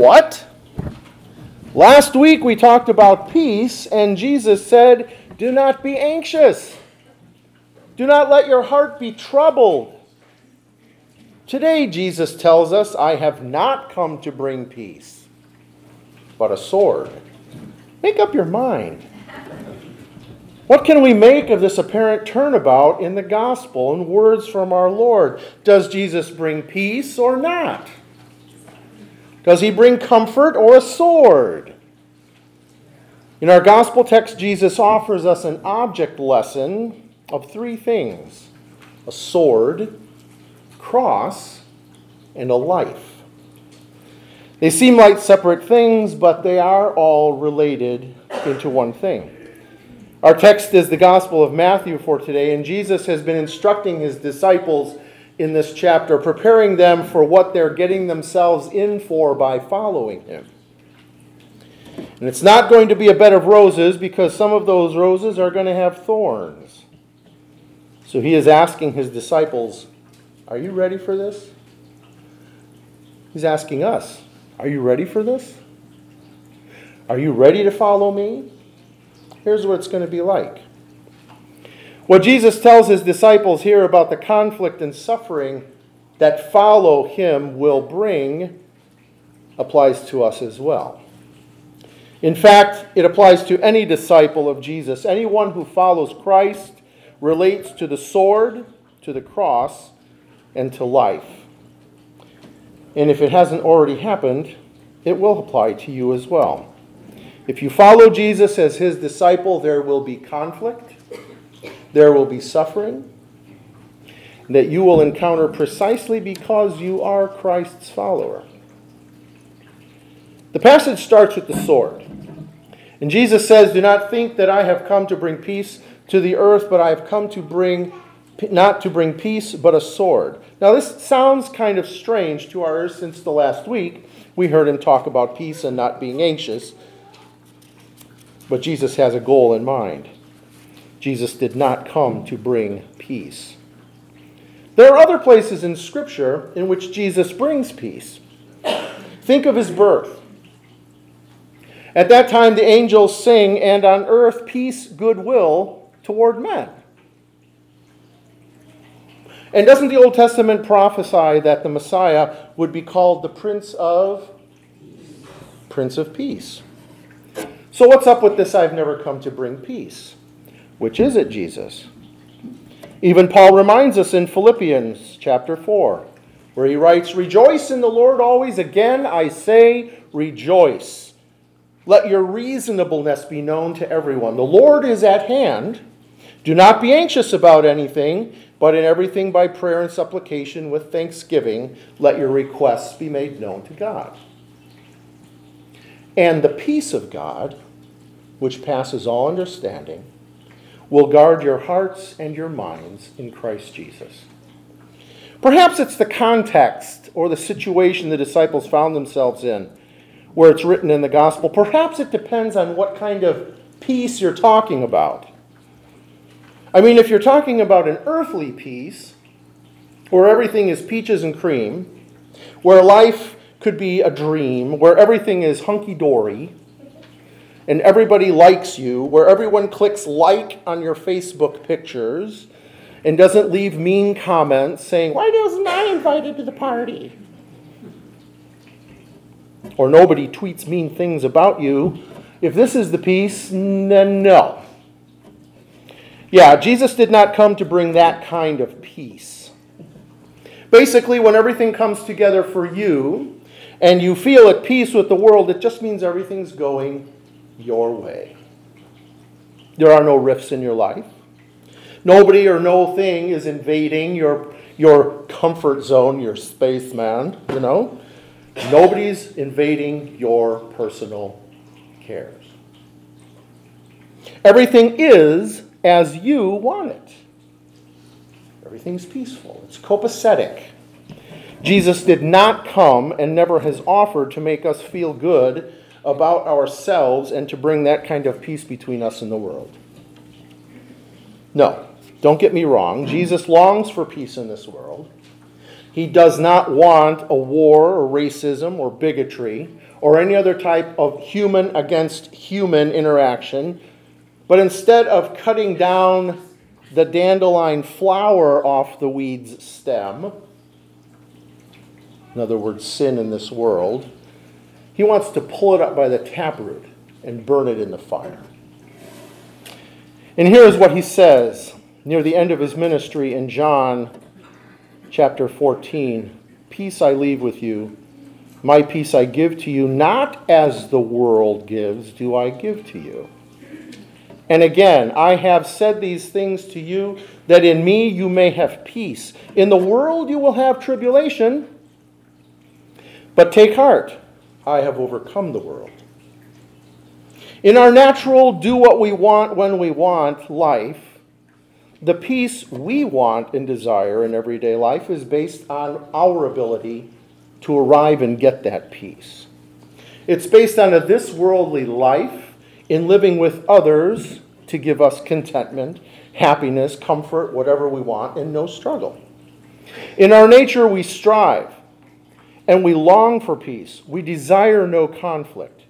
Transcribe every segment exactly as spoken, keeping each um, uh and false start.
what? Last week we talked about peace, and Jesus said, do not be anxious. Do not let your heart be troubled. Today Jesus tells us, I have not come to bring peace, but a sword. Make up your mind. What can we make of this apparent turnabout in the gospel and words from our Lord? Does Jesus bring peace or not? Does he bring comfort or a sword? In our gospel text, Jesus offers us an object lesson of three things: a sword, cross, and a life. They seem like separate things, but they are all related into one thing. Our text is the Gospel of Matthew for today, and Jesus has been instructing his disciples in this chapter, preparing them for what they're getting themselves in for by following him. And it's not going to be a bed of roses, because some of those roses are going to have thorns. So he is asking his disciples, are you ready for this? He's asking us, are you ready for this? Are you ready to follow me? Here's what it's going to be like. What Jesus tells his disciples here about the conflict and suffering that follow him will bring applies to us as well. In fact, it applies to any disciple of Jesus. Anyone who follows Christ relates to the sword, to the cross, and to life. And if it hasn't already happened, it will apply to you as well. If you follow Jesus as his disciple, there will be conflict, there will be suffering, that you will encounter precisely because you are Christ's follower. The passage starts with the sword. And Jesus says, do not think that I have come to bring peace to the earth, but I have come to bring, not to bring peace, but a sword. Now this sounds kind of strange to our ears, since the last week we heard him talk about peace and not being anxious. But Jesus has a goal in mind. Jesus did not come to bring peace. There are other places in Scripture in which Jesus brings peace. Think of his birth. At that time, the angels sing, and on earth, peace, goodwill toward men. And doesn't the Old Testament prophesy that the Messiah would be called the Prince of Peace? Prince of Peace. So what's up with this, I've never come to bring peace? Which is it, Jesus? Even Paul reminds us in Philippians chapter four, where he writes, rejoice in the Lord always. Again, I say, rejoice. Let your reasonableness be known to everyone. The Lord is at hand. Do not be anxious about anything, but in everything by prayer and supplication with thanksgiving, let your requests be made known to God. And the peace of God, which passes all understanding, will guard your hearts and your minds in Christ Jesus. Perhaps it's the context or the situation the disciples found themselves in where it's written in the gospel. Perhaps it depends on what kind of peace you're talking about. I mean, if you're talking about an earthly peace, where everything is peaches and cream, where life could be a dream, where everything is hunky-dory, and everybody likes you, where everyone clicks like on your Facebook pictures, and doesn't leave mean comments saying, why wasn't I invited to the party? Or nobody tweets mean things about you. If this is the peace, then no. Yeah, Jesus did not come to bring that kind of peace. Basically, when everything comes together for you, and you feel at peace with the world, it just means everything's going your way. There are no rifts in your life. Nobody or no thing is invading your, your comfort zone, your space, man, you know. Nobody's invading your personal cares. Everything is as you want it. Everything's peaceful. It's copacetic. Jesus did not come and never has offered to make us feel good about ourselves and to bring that kind of peace between us and the world. No, don't get me wrong. Jesus longs for peace in this world. He does not want a war or racism or bigotry or any other type of human against human interaction. But instead of cutting down the dandelion flower off the weed's stem, in other words, sin in this world, he wants to pull it up by the taproot and burn it in the fire. And here is what he says near the end of his ministry in John chapter fourteen. Peace I leave with you, my peace I give to you, not as the world gives do I give to you. And again, I have said these things to you, that in me you may have peace. In the world you will have tribulation, but take heart, I have overcome the world. In our natural do what we want when we want life, the peace we want and desire in everyday life is based on our ability to arrive and get that peace. It's based on a this worldly life, in living with others to give us contentment, happiness, comfort, whatever we want, and no struggle. In our nature, we strive and we long for peace. We desire no conflict.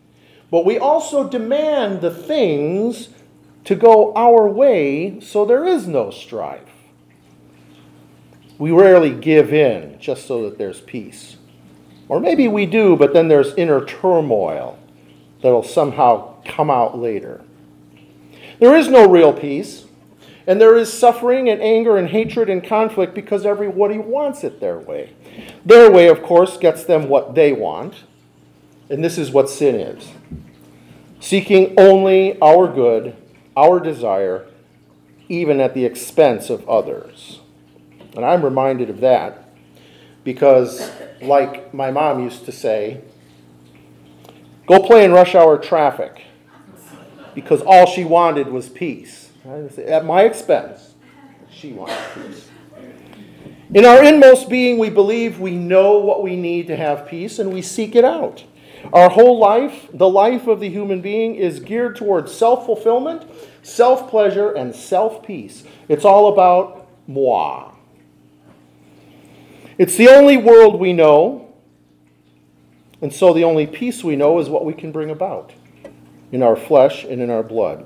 But we also demand the things to go our way so there is no strife. We rarely give in just so that there's peace. Or maybe we do, but then there's inner turmoil that'll somehow come out later. There is no real peace, and there is suffering and anger and hatred and conflict because everybody wants it their way. Their way, of course, gets them what they want, and this is what sin is. Seeking only our good, our desire, even at the expense of others. And I'm reminded of that because, like my mom used to say, go play in rush hour traffic. Because all she wanted was peace. At my expense, she wanted peace. In our inmost being, we believe we know what we need to have peace, and we seek it out. Our whole life, the life of the human being, is geared towards self-fulfillment, self-pleasure, and self-peace. It's all about moi. It's the only world we know, and so the only peace we know is what we can bring about in our flesh and in our blood.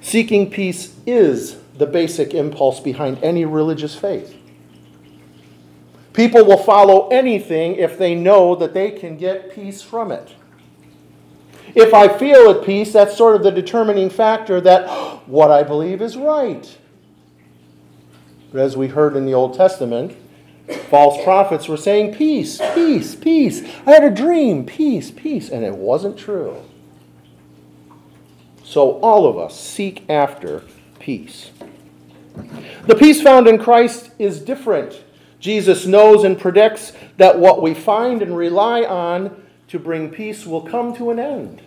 Seeking peace is the basic impulse behind any religious faith. People will follow anything if they know that they can get peace from it. If I feel at peace, that's sort of the determining factor that what I believe is right. But as we heard in the Old Testament, false prophets were saying, peace, peace, peace. I had a dream, peace, peace. And it wasn't true. So all of us seek after peace. The peace found in Christ is different. Jesus knows and predicts that what we find and rely on to bring peace will come to an end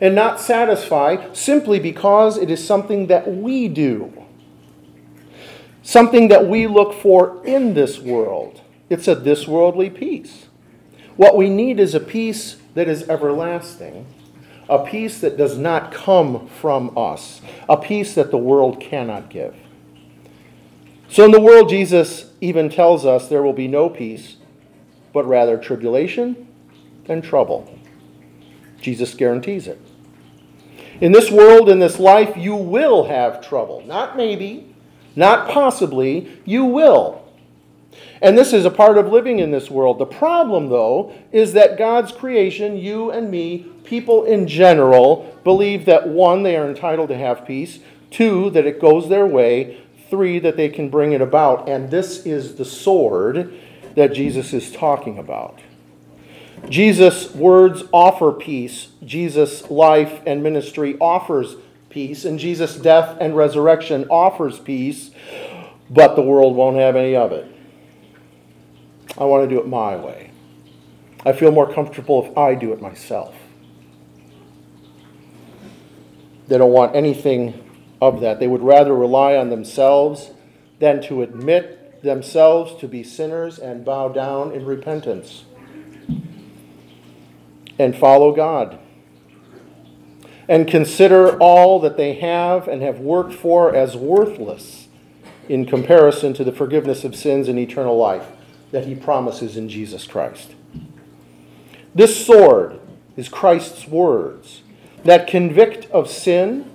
and not satisfy simply because it is something that we do. Something that we look for in this world. It's a this worldly peace. What we need is a peace that is everlasting, a peace that does not come from us, a peace that the world cannot give. So in the world, Jesus even tells us there will be no peace, but rather tribulation and trouble. Jesus guarantees it. In this world, in this life, you will have trouble. Not maybe. Not possibly, you will. And this is a part of living in this world. The problem, though, is that God's creation, you and me, people in general, believe that one, they are entitled to have peace, two, that it goes their way, three, that they can bring it about. And this is the sword that Jesus is talking about. Jesus' words offer peace. Jesus' life and ministry offers peace. Peace, and Jesus' death and resurrection offers peace, but the world won't have any of it. I want to do it my way. I feel more comfortable if I do it myself. They don't want anything of that. They would rather rely on themselves than to admit themselves to be sinners and bow down in repentance and follow God. And consider all that they have and have worked for as worthless in comparison to the forgiveness of sins and eternal life. that he promises in Jesus Christ. This sword is Christ's words that convict of sin,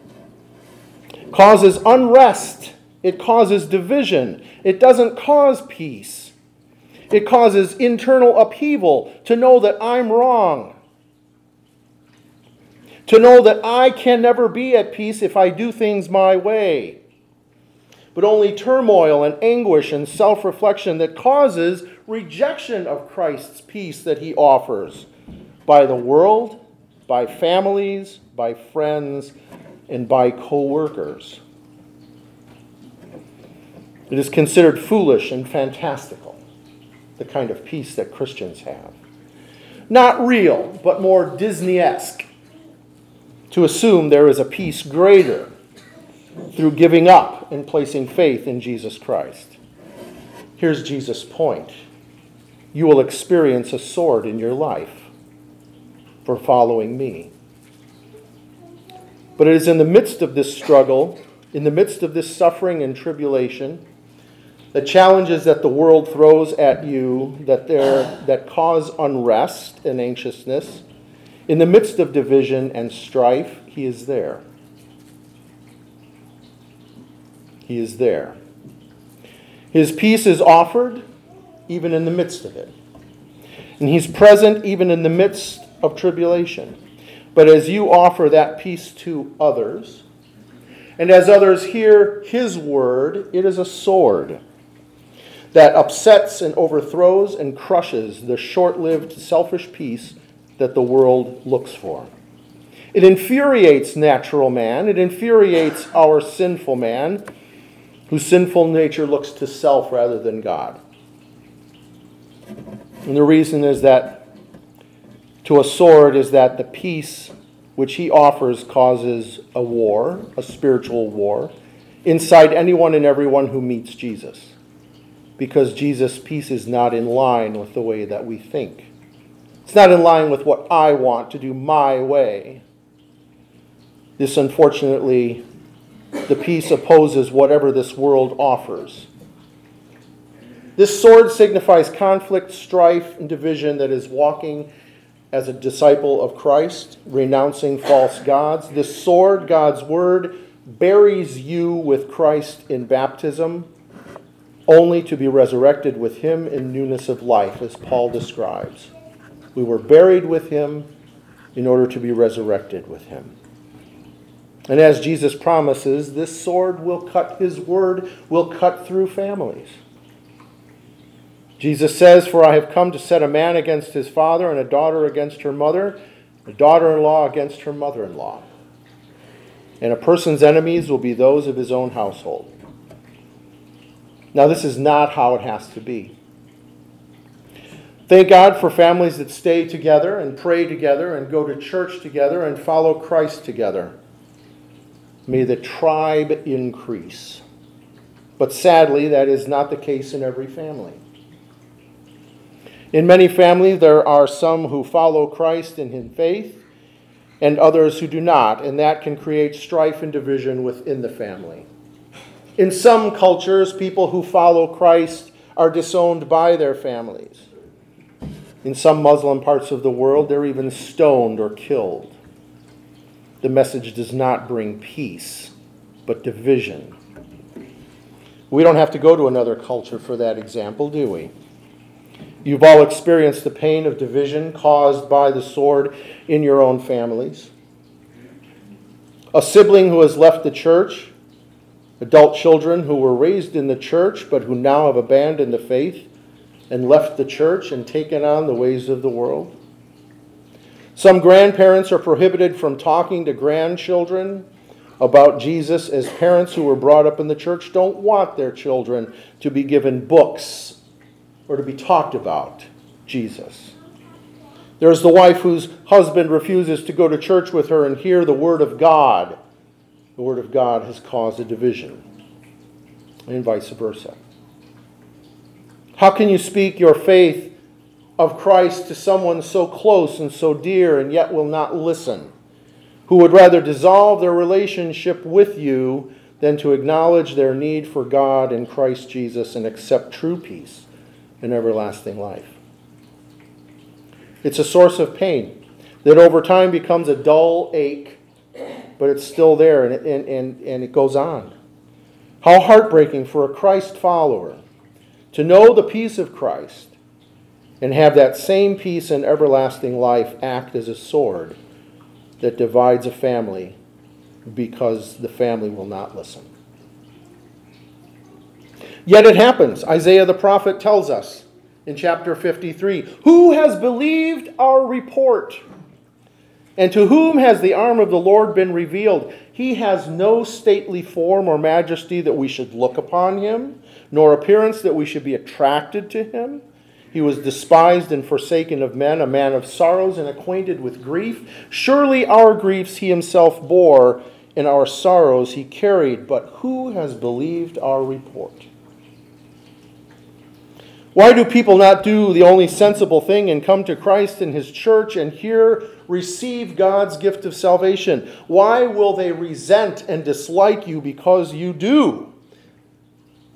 causes unrest, it causes division, it doesn't cause peace. It causes internal upheaval to know that I'm wrong, to know that I can never be at peace if I do things my way, but only turmoil and anguish and self-reflection that causes rejection of Christ's peace that he offers by the world, by families, by friends, and by co-workers. It is considered foolish and fantastical, the kind of peace that Christians have. Not real, but more Disney-esque, to assume there is a peace greater through giving up and placing faith in Jesus Christ. Here's Jesus' point. You will experience a sword in your life for following me. But it is in the midst of this struggle, in the midst of this suffering and tribulation, the challenges that the world throws at you that, that cause unrest and anxiousness, in the midst of division and strife, he is there. He is there. His peace is offered even in the midst of it. And he's present even in the midst of tribulation. But as you offer that peace to others, and as others hear his word, it is a sword that upsets and overthrows and crushes the short-lived selfish peace that the world looks for. It infuriates natural man. It infuriates our sinful man, whose sinful nature looks to self rather than God. And the reason is that to a sword is that the peace which he offers causes a war, a spiritual war, inside anyone and everyone who meets Jesus. Because Jesus' peace is not in line with the way that we think. It's not in line with what I want to do my way. This, unfortunately, the peace opposes whatever this world offers. This sword signifies conflict, strife, and division that is walking as a disciple of Christ, renouncing false gods. This sword, God's word, buries you with Christ in baptism, only to be resurrected with him in newness of life, as Paul describes. We were buried with him in order to be resurrected with him. And as Jesus promises, this sword will cut, his word will cut through families. Jesus says, "For I have come to set a man against his father, and a daughter against her mother, a daughter-in-law against her mother-in-law. And a person's enemies will be those of his own household." Now, this is not how it has to be. Thank God for families that stay together and pray together and go to church together and follow Christ together. May the tribe increase. But sadly, that is not the case in every family. In many families, there are some who follow Christ in his faith and others who do not, and that can create strife and division within the family. In some cultures, people who follow Christ are disowned by their families. In some Muslim parts of the world, they're even stoned or killed. The message does not bring peace, but division. We don't have to go to another culture for that example, do we? You've all experienced the pain of division caused by the sword in your own families. A sibling who has left the church, adult children who were raised in the church but who now have abandoned the faith, and left the church and taken on the ways of the world. Some grandparents are prohibited from talking to grandchildren about Jesus, as parents who were brought up in the church don't want their children to be given books or to be talked about Jesus. There's the wife whose husband refuses to go to church with her and hear the Word of God. The Word of God has caused a division, and vice versa. How can you speak your faith of Christ to someone so close and so dear and yet will not listen, who would rather dissolve their relationship with you than to acknowledge their need for God in Christ Jesus and accept true peace and everlasting life. It's a source of pain that over time becomes a dull ache, but it's still there and, and, and, and it goes on. How heartbreaking for a Christ follower to know the peace of Christ and have that same peace and everlasting life act as a sword that divides a family because the family will not listen. Yet it happens. Isaiah the prophet tells us in chapter fifty-three, "Who has believed our report? And to whom has the arm of the Lord been revealed? He has no stately form or majesty that we should look upon him, nor appearance that we should be attracted to him. He was despised and forsaken of men, a man of sorrows and acquainted with grief. Surely our griefs he himself bore, and our sorrows he carried. But who has believed our report?" Why do people not do the only sensible thing and come to Christ and his church and here receive God's gift of salvation? Why will they resent and dislike you because you do?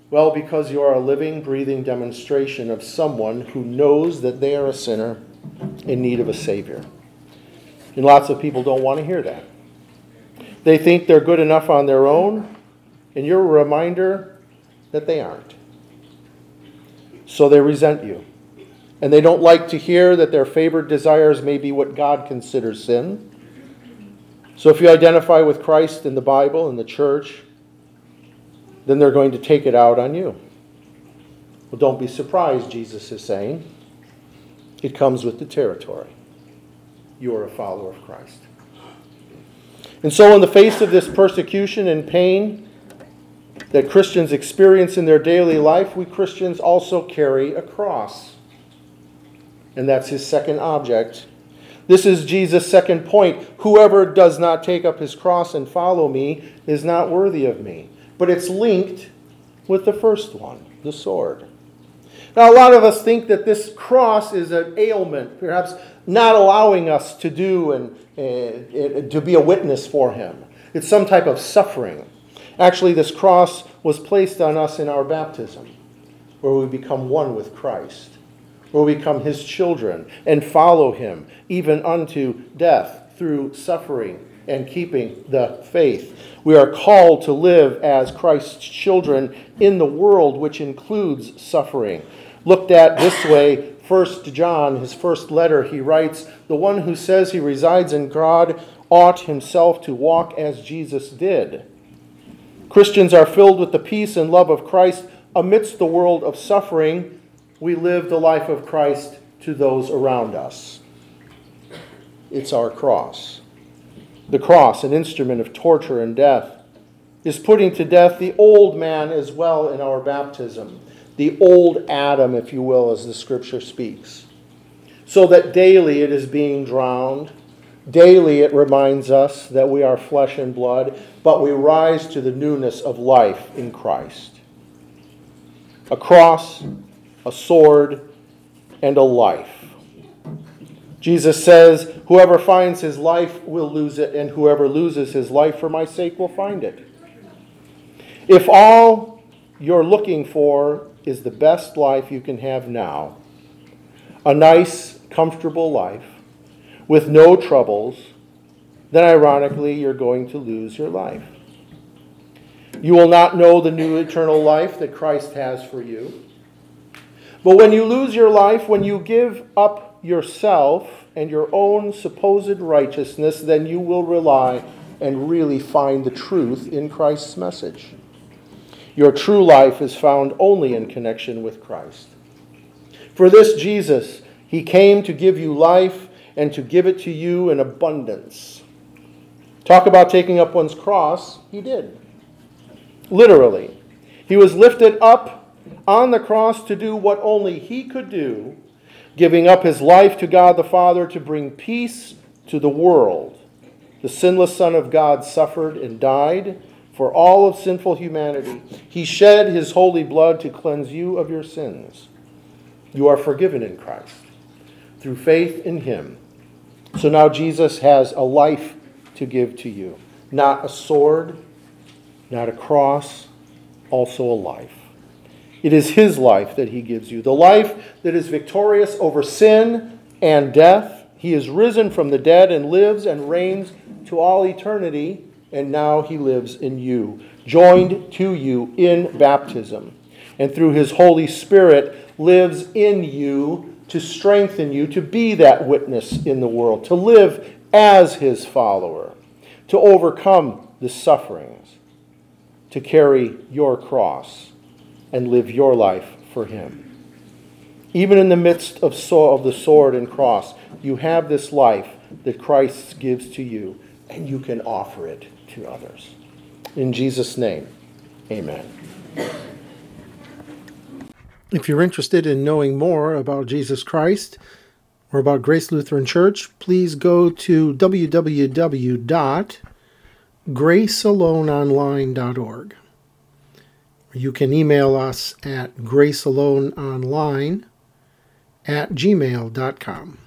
Well, because you are a living, breathing demonstration of someone who knows that they are a sinner in need of a Savior. And lots of people don't want to hear that. They think they're good enough on their own, and you're a reminder that they aren't. So they resent you. And they don't like to hear that their favored desires may be what God considers sin. So if you identify with Christ in the Bible and the church, then they're going to take it out on you. Well, don't be surprised, Jesus is saying. It comes with the territory. You are a follower of Christ. And so in the face of this persecution and pain that Christians experience in their daily life, we Christians also carry a cross. And that's his second object. This is Jesus' second point. Whoever does not take up his cross and follow me is not worthy of me. But it's linked with the first one, the sword. Now, a lot of us think that this cross is an ailment, perhaps not allowing us to do and uh, to be a witness for him. It's some type of suffering. Actually, this cross was placed on us in our baptism, where we become one with Christ, where we become his children and follow him, even unto death through suffering and keeping the faith. We are called to live as Christ's children in the world, which includes suffering. Looked at this way, First John, his first letter, he writes, "The one who says he resides in God ought himself to walk as Jesus did." Christians are filled with the peace and love of Christ amidst the world of suffering. We live the life of Christ to those around us. It's our cross. The cross, an instrument of torture and death, is putting to death the old man as well in our baptism. The old Adam, if you will, as the scripture speaks. So that daily it is being drowned. Daily it reminds us that we are flesh and blood, but we rise to the newness of life in Christ. A cross, a sword, and a life. Jesus says, "Whoever finds his life will lose it, and whoever loses his life for my sake will find it." If all you're looking for is the best life you can have now, a nice, comfortable life with no troubles, then ironically you're going to lose your life. You will not know the new eternal life that Christ has for you. But when you lose your life, when you give up yourself and your own supposed righteousness, then you will rely and really find the truth in Christ's message. Your true life is found only in connection with Christ. For this Jesus, he came to give you life and to give it to you in abundance. Talk about taking up one's cross, he did. Literally. He was lifted up on the cross to do what only he could do, giving up his life to God the Father to bring peace to the world. The sinless Son of God suffered and died for all of sinful humanity. He shed his holy blood to cleanse you of your sins. You are forgiven in Christ through faith in him. So now Jesus has a life to give to you. Not a sword, not a cross, also a life. It is his life that he gives you, the life that is victorious over sin and death. He is risen from the dead and lives and reigns to all eternity, and now he lives in you, joined to you in baptism, and through his Holy Spirit lives in you to strengthen you, to be that witness in the world, to live as his follower, to overcome the sufferings, to carry your cross and live your life for him. Even in the midst of, so, of the sword and cross, you have this life that Christ gives to you, and you can offer it to others. In Jesus' name, amen. If you're interested in knowing more about Jesus Christ or about Grace Lutheran Church, please go to w w w dot grace alone online dot org. You can email us at gracealoneonline at gmail dot com.